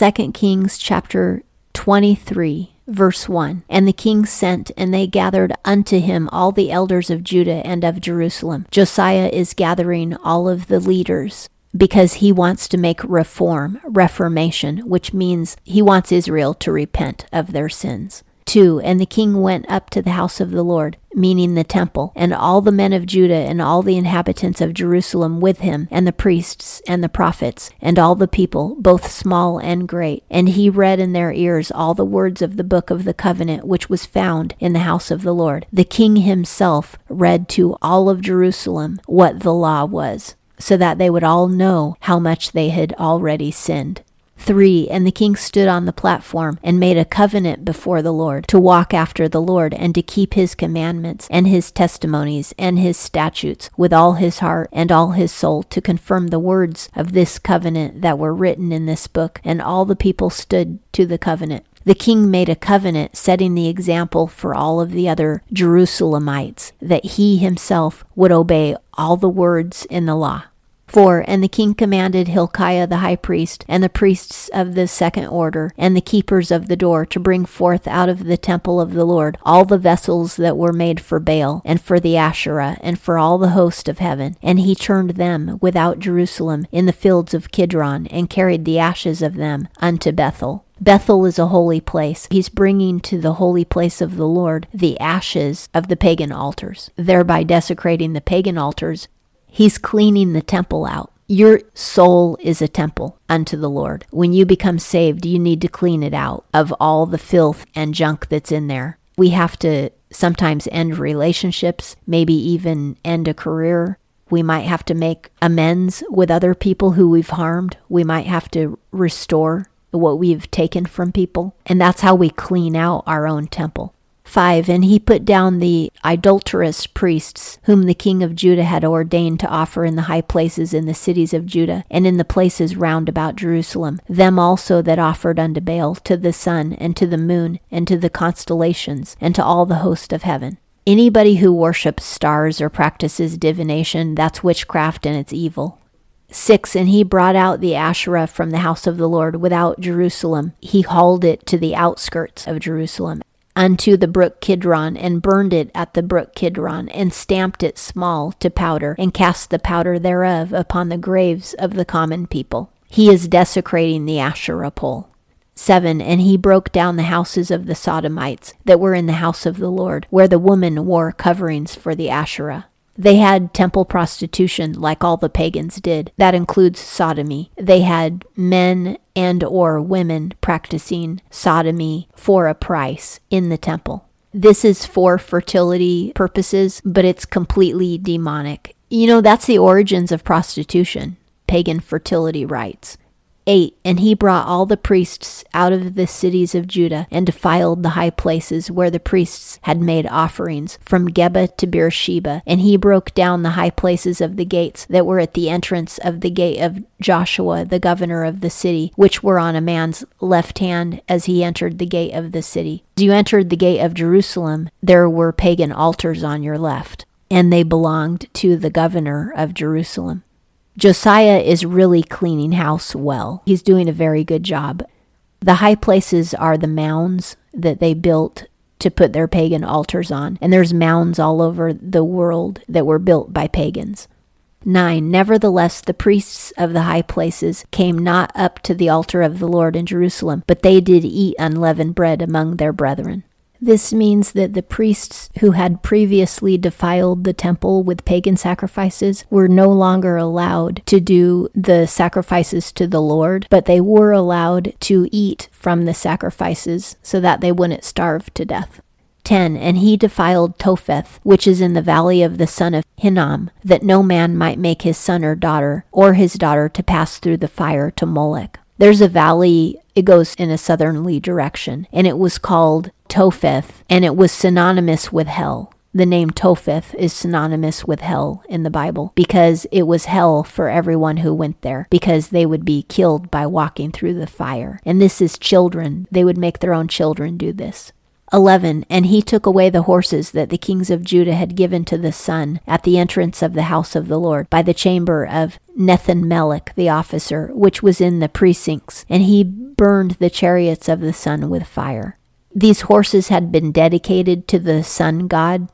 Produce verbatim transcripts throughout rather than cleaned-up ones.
Second Kings chapter twenty-three, verse one. And the king sent, and they gathered unto him all the elders of Judah and of Jerusalem. Josiah is gathering all of the leaders, because he wants to make reform, reformation, which means he wants Israel to repent of their sins. two. And the king went up to the house of the Lord, meaning the temple, and all the men of Judah and all the inhabitants of Jerusalem with him, and the priests and the prophets, and all the people, both small and great. And he read in their ears all the words of the book of the covenant, which was found in the house of the Lord. The king himself read to all of Jerusalem what the law was, so that they would all know how much they had already sinned. three. And the king stood on the platform and made a covenant before the Lord to walk after the Lord and to keep his commandments and his testimonies and his statutes with all his heart and all his soul, to confirm the words of this covenant that were written in this book. And all the people stood to the covenant. The king made a covenant, setting the example for all of the other Jerusalemites, that he himself would obey all the words in the law. four. And the king commanded Hilkiah the high priest, and the priests of the second order, and the keepers of the door, to bring forth out of the temple of the Lord all the vessels that were made for Baal, and for the Asherah, and for all the host of heaven. And he turned them without Jerusalem in the fields of Kidron, and carried the ashes of them unto Bethel. Bethel is a holy place. He's bringing to the holy place of the Lord the ashes of the pagan altars, thereby desecrating the pagan altars. He's cleaning the temple out. Your soul is a temple unto the Lord. When you become saved, you need to clean it out of all the filth and junk that's in there. We have to sometimes end relationships, maybe even end a career. We might have to make amends with other people who we've harmed. We might have to restore what we've taken from people. And that's how we clean out our own temple. five. And he put down the idolatrous priests, whom the king of Judah had ordained to offer in the high places in the cities of Judah, and in the places round about Jerusalem, them also that offered unto Baal, to the sun, and to the moon, and to the constellations, and to all the host of heaven. Anybody who worships stars or practices divination, that's witchcraft and it's evil. six. And he brought out the Asherah from the house of the Lord without Jerusalem. He hauled it to the outskirts of Jerusalem, unto the brook Kidron, and burned it at the brook Kidron, and stamped it small to powder, and cast the powder thereof upon the graves of the common people. He is desecrating the Asherah pole. seven. And he broke down the houses of the Sodomites that were in the house of the Lord, where the woman wore coverings for the Asherah. They had temple prostitution like all the pagans did. That includes sodomy. They had men and or women practicing sodomy for a price in the temple. This is for fertility purposes, but it's completely demonic. You know, that's the origins of prostitution, pagan fertility rites. eight. And he brought all the priests out of the cities of Judah, and defiled the high places where the priests had made offerings, from Geba to Beersheba. And he broke down the high places of the gates that were at the entrance of the gate of Joshua, the governor of the city, which were on a man's left hand as he entered the gate of the city. As you entered the gate of Jerusalem, there were pagan altars on your left, and they belonged to the governor of Jerusalem. Josiah is really cleaning house well. He's doing a very good job. The high places are the mounds that they built to put their pagan altars on. And there's mounds all over the world that were built by pagans. nine. Nevertheless, the priests of the high places came not up to the altar of the Lord in Jerusalem, but they did eat unleavened bread among their brethren. This means that the priests who had previously defiled the temple with pagan sacrifices were no longer allowed to do the sacrifices to the Lord, but they were allowed to eat from the sacrifices so that they wouldn't starve to death. ten. And he defiled Topheth, which is in the valley of the son of Hinnom, that no man might make his son or daughter, or his daughter, to pass through the fire to Molech. There's a valley, it goes in a southerly direction, and it was called Topheth, and it was synonymous with hell. The name Topheth is synonymous with hell in the Bible, because it was hell for everyone who went there, because they would be killed by walking through the fire. And this is children. They would make their own children do this. eleven And he took away the horses that the kings of Judah had given to the sun at the entrance of the house of the Lord, by the chamber of Nethanmelech the officer, which was in the precincts, and he burned the chariots of the sun with fire. These horses had been dedicated to the sun god,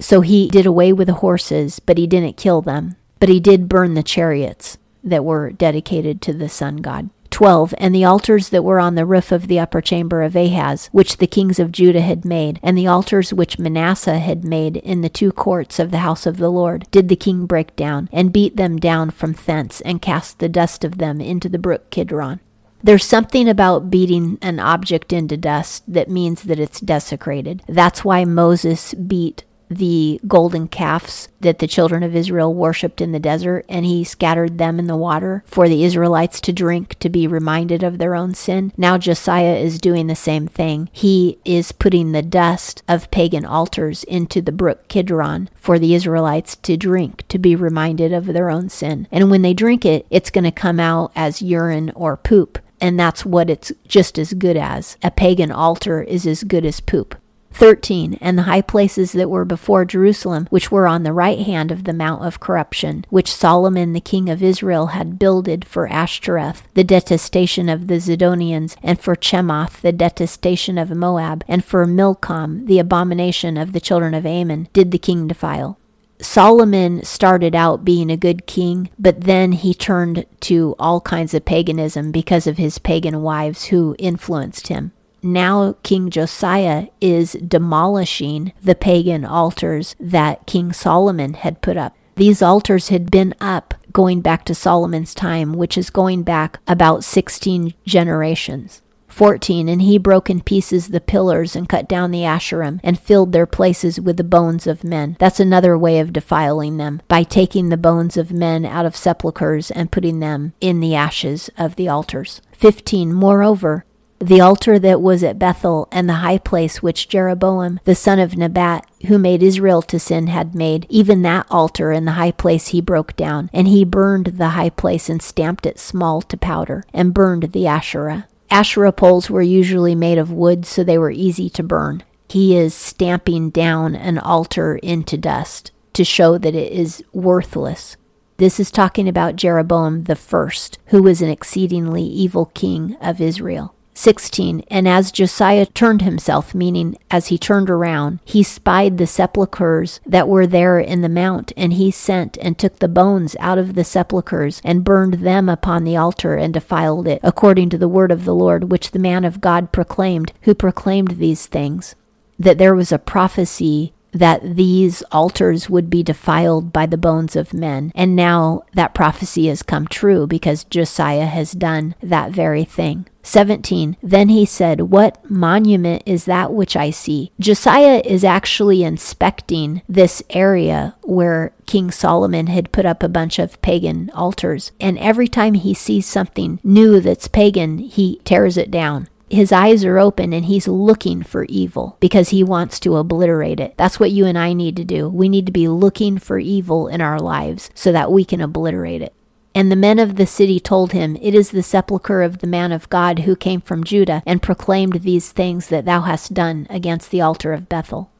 so he did away with the horses, but he didn't kill them. But he did burn the chariots that were dedicated to the sun god. twelve And the altars that were on the roof of the upper chamber of Ahaz, which the kings of Judah had made, and the altars which Manasseh had made in the two courts of the house of the Lord, did the king break down, and beat them down from thence, and cast the dust of them into the brook Kidron. There's something about beating an object into dust that means that it's desecrated. That's why Moses beat the golden calves that the children of Israel worshipped in the desert, and he scattered them in the water for the Israelites to drink, to be reminded of their own sin. Now Josiah is doing the same thing. He is putting the dust of pagan altars into the brook Kidron for the Israelites to drink, to be reminded of their own sin. And when they drink it, it's going to come out as urine or poop, and that's what it's just as good as. A pagan altar is as good as poop. thirteen And the high places that were before Jerusalem, which were on the right hand of the Mount of Corruption, which Solomon the king of Israel had builded for Ashtoreth, the detestation of the Zidonians, and for Chemoth, the detestation of Moab, and for Milcom, the abomination of the children of Ammon, did the king defile. Solomon started out being a good king, but then he turned to all kinds of paganism because of his pagan wives who influenced him. Now King Josiah is demolishing the pagan altars that King Solomon had put up. These altars had been up going back to Solomon's time, which is going back about sixteen generations. fourteen And he broke in pieces the pillars and cut down the Asherim and filled their places with the bones of men. That's another way of defiling them, by taking the bones of men out of sepulchres and putting them in the ashes of the altars. fifteen Moreover, the altar that was at Bethel and the high place which Jeroboam, the son of Nebat, who made Israel to sin, had made, even that altar and the high place he broke down, and he burned the high place and stamped it small to powder, and burned the Asherah. Asherah poles were usually made of wood, so they were easy to burn. He is stamping down an altar into dust to show that it is worthless. This is talking about Jeroboam the first, who was an exceedingly evil king of Israel. sixteen And as Josiah turned himself, meaning as he turned around, he spied the sepulchres that were there in the mount, and he sent and took the bones out of the sepulchres, and burned them upon the altar, and defiled it, according to the word of the Lord, which the man of God proclaimed, who proclaimed these things, that there was a prophecy that these altars would be defiled by the bones of men. And now that prophecy has come true, because Josiah has done that very thing. seventeen Then he said, "What monument is that which I see?" Josiah is actually inspecting this area where King Solomon had put up a bunch of pagan altars. And every time he sees something new that's pagan, he tears it down. His eyes are open and he's looking for evil because he wants to obliterate it. That's what you and I need to do. We need to be looking for evil in our lives so that we can obliterate it. And the men of the city told him, "It is the sepulchre of the man of God who came from Judah and proclaimed these things that thou hast done against the altar of Bethel."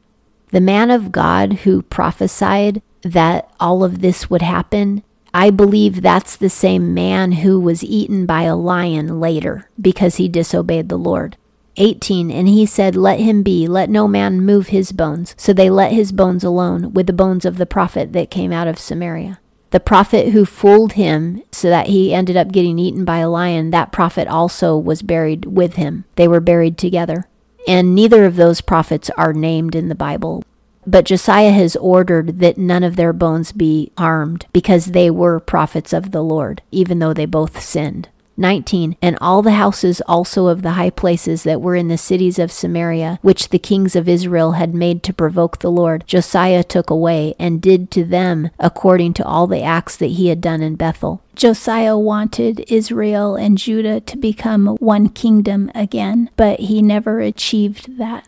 The man of God who prophesied that all of this would happen, I believe that's the same man who was eaten by a lion later because he disobeyed the Lord. eighteen And he said, "Let him be, let no man move his bones." So they let his bones alone with the bones of the prophet that came out of Samaria. The prophet who fooled him so that he ended up getting eaten by a lion, that prophet also was buried with him. They were buried together. And neither of those prophets are named in the Bible. But Josiah has ordered that none of their bones be harmed, because they were prophets of the Lord, even though they both sinned. nineteen And all the houses also of the high places that were in the cities of Samaria, which the kings of Israel had made to provoke the Lord, Josiah took away, and did to them according to all the acts that he had done in Bethel. Josiah wanted Israel and Judah to become one kingdom again, but he never achieved that.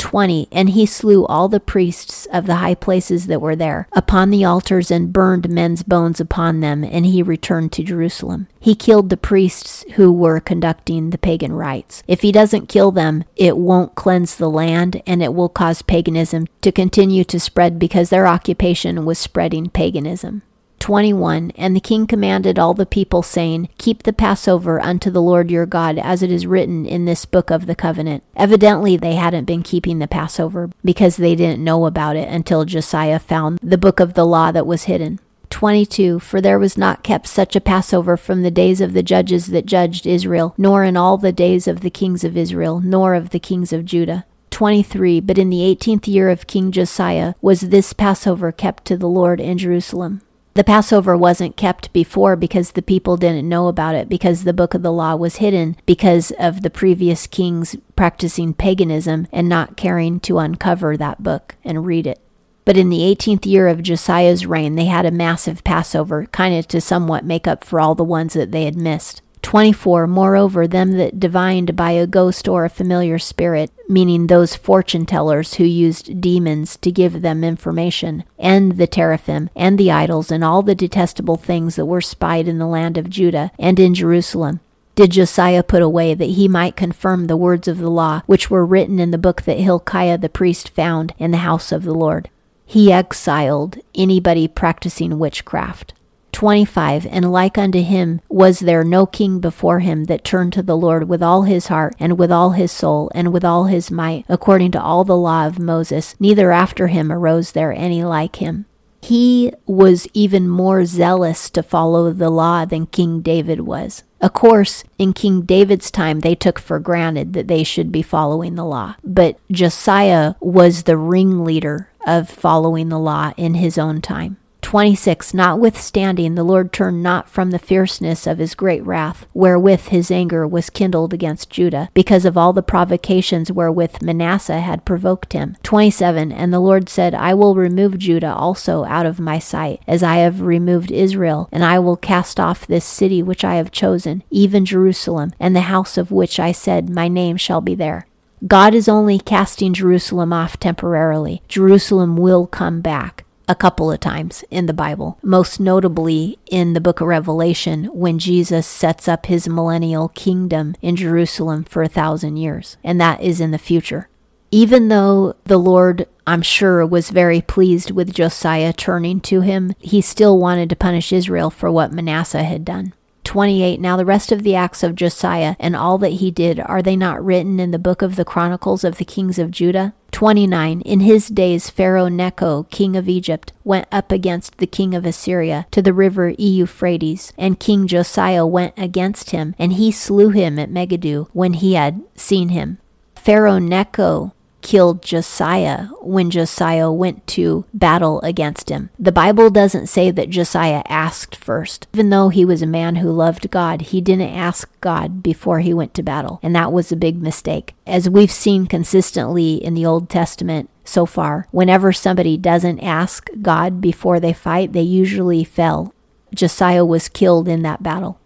twenty, and he slew all the priests of the high places that were there upon the altars and burned men's bones upon them, and he returned to Jerusalem. He killed the priests who were conducting the pagan rites. If he doesn't kill them, it won't cleanse the land, and it will cause paganism to continue to spread because their occupation was spreading paganism. twenty-one, and the king commanded all the people, saying, Keep the Passover unto the Lord your God, as it is written in this book of the covenant. Evidently, they hadn't been keeping the Passover because they didn't know about it until Josiah found the book of the law that was hidden. twenty-two, for there was not kept such a Passover from the days of the judges that judged Israel, nor in all the days of the kings of Israel, nor of the kings of Judah. twenty-three, but in the eighteenth year of King Josiah was this Passover kept to the Lord in Jerusalem. The Passover wasn't kept before because the people didn't know about it, because the book of the law was hidden because of the previous kings practicing paganism and not caring to uncover that book and read it. But in the eighteenth year of Josiah's reign, they had a massive Passover, kind of to somewhat make up for all the ones that they had missed. twenty-four, moreover, them that divined by a ghost or a familiar spirit, meaning those fortune tellers who used demons to give them information, and the teraphim, and the idols, and all the detestable things that were spied in the land of Judah and in Jerusalem, did Josiah put away, that he might confirm the words of the law, which were written in the book that Hilkiah the priest found in the house of the Lord. He exiled anybody practicing witchcraft. twenty-five, and like unto him was there no king before him that turned to the Lord with all his heart, and with all his soul, and with all his might, according to all the law of Moses, neither after him arose there any like him. He was even more zealous to follow the law than King David was. Of course, in King David's time, they took for granted that they should be following the law, but Josiah was the ringleader of following the law in his own time. twenty-six, notwithstanding, the Lord turned not from the fierceness of his great wrath, wherewith his anger was kindled against Judah, because of all the provocations wherewith Manasseh had provoked him. twenty-seven, and the Lord said, I will remove Judah also out of my sight, as I have removed Israel, and I will cast off this city which I have chosen, even Jerusalem, and the house of which I said, My name shall be there. God is only casting Jerusalem off temporarily. Jerusalem will come back. A couple of times in the Bible, most notably in the book of Revelation, when Jesus sets up his millennial kingdom in Jerusalem for a thousand years, and that is in the future. Even though the Lord, I'm sure, was very pleased with Josiah turning to him, he still wanted to punish Israel for what Manasseh had done. twenty-eight, now the rest of the acts of Josiah and all that he did, are they not written in the book of the Chronicles of the Kings of Judah? twenty-nine, in his days Pharaoh Necho, king of Egypt, went up against the king of Assyria to the river Euphrates, and King Josiah went against him, and he slew him at Megiddo when he had seen him. Pharaoh Necho killed Josiah when Josiah went to battle against him. The Bible doesn't say that Josiah asked first. Even though he was a man who loved God, he didn't ask God before he went to battle, and that was a big mistake. As we've seen consistently in the Old Testament so far, whenever somebody doesn't ask God before they fight, they usually fail. Josiah was killed in that battle.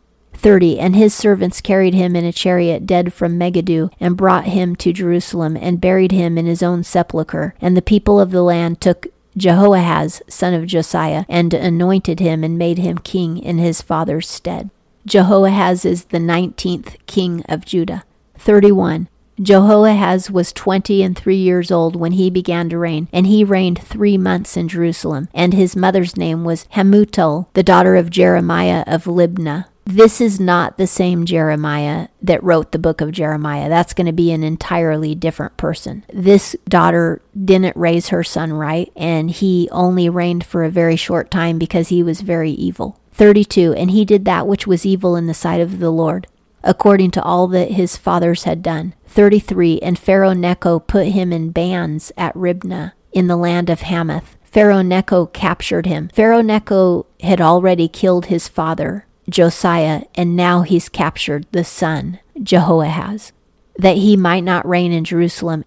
thirty, and his servants carried him in a chariot dead from Megiddo, and brought him to Jerusalem, and buried him in his own sepulchre. And the people of the land took Jehoahaz, son of Josiah, and anointed him, and made him king in his father's stead. Jehoahaz is the nineteenth king of Judah. thirty-one, Jehoahaz was twenty and three years old when he began to reign, and he reigned three months in Jerusalem. And his mother's name was Hamutal, the daughter of Jeremiah of Libnah. This is not the same Jeremiah that wrote the book of Jeremiah. That's going to be an entirely different person. This daughter didn't raise her son right, and he only reigned for a very short time because he was very evil. thirty-two, and he did that which was evil in the sight of the Lord, according to all that his fathers had done. thirty-three, and Pharaoh Necho put him in bands at Ribnah in the land of Hamath. Pharaoh Necho captured him. Pharaoh Necho had already killed his father, Josiah, and now he's captured the son, Jehoahaz, that he might not reign in Jerusalem.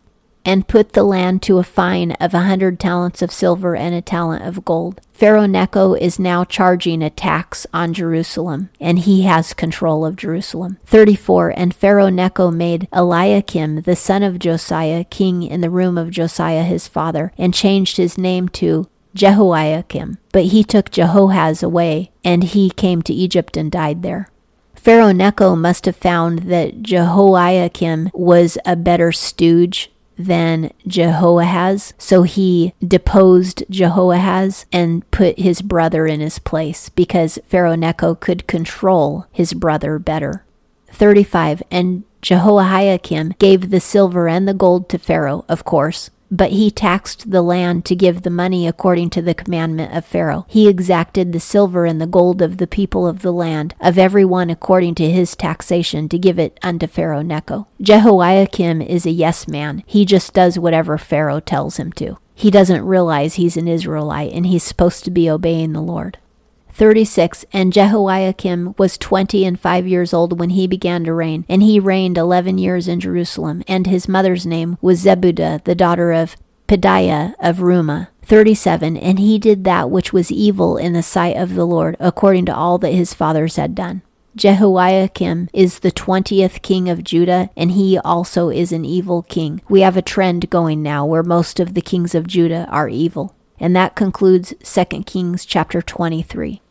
and put the land to a fine of a hundred talents of silver and a talent of gold. Pharaoh Necho is now charging a tax on Jerusalem, and he has control of Jerusalem. thirty-four And Pharaoh Necho made Eliakim, the son of Josiah, king in the room of Josiah his father, and changed his name to Jehoiakim. But he took Jehoahaz away, and he came to Egypt and died there. Pharaoh Necho must have found that Jehoiakim was a better stooge than Jehoahaz, so he deposed Jehoahaz and put his brother in his place, because Pharaoh Necho could control his brother better. thirty-five And Jehoiakim gave the silver and the gold to Pharaoh, of course, but he taxed the land to give the money according to the commandment of Pharaoh. He exacted the silver and the gold of the people of the land, of every one according to his taxation, to give it unto Pharaoh Necho. Jehoiakim is a yes man. He just does whatever Pharaoh tells him to. He doesn't realize he's an Israelite, and he's supposed to be obeying the Lord. thirty-six And Jehoiakim was twenty and five years old when he began to reign, and he reigned eleven years in Jerusalem, and his mother's name was Zebudah, the daughter of Pediah of Rumah. thirty-seven And he did that which was evil in the sight of the Lord, according to all that his fathers had done. Jehoiakim is the twentieth king of Judah, and he also is an evil king. We have a trend going now where most of the kings of Judah are evil. And that concludes Second Kings chapter twenty-three.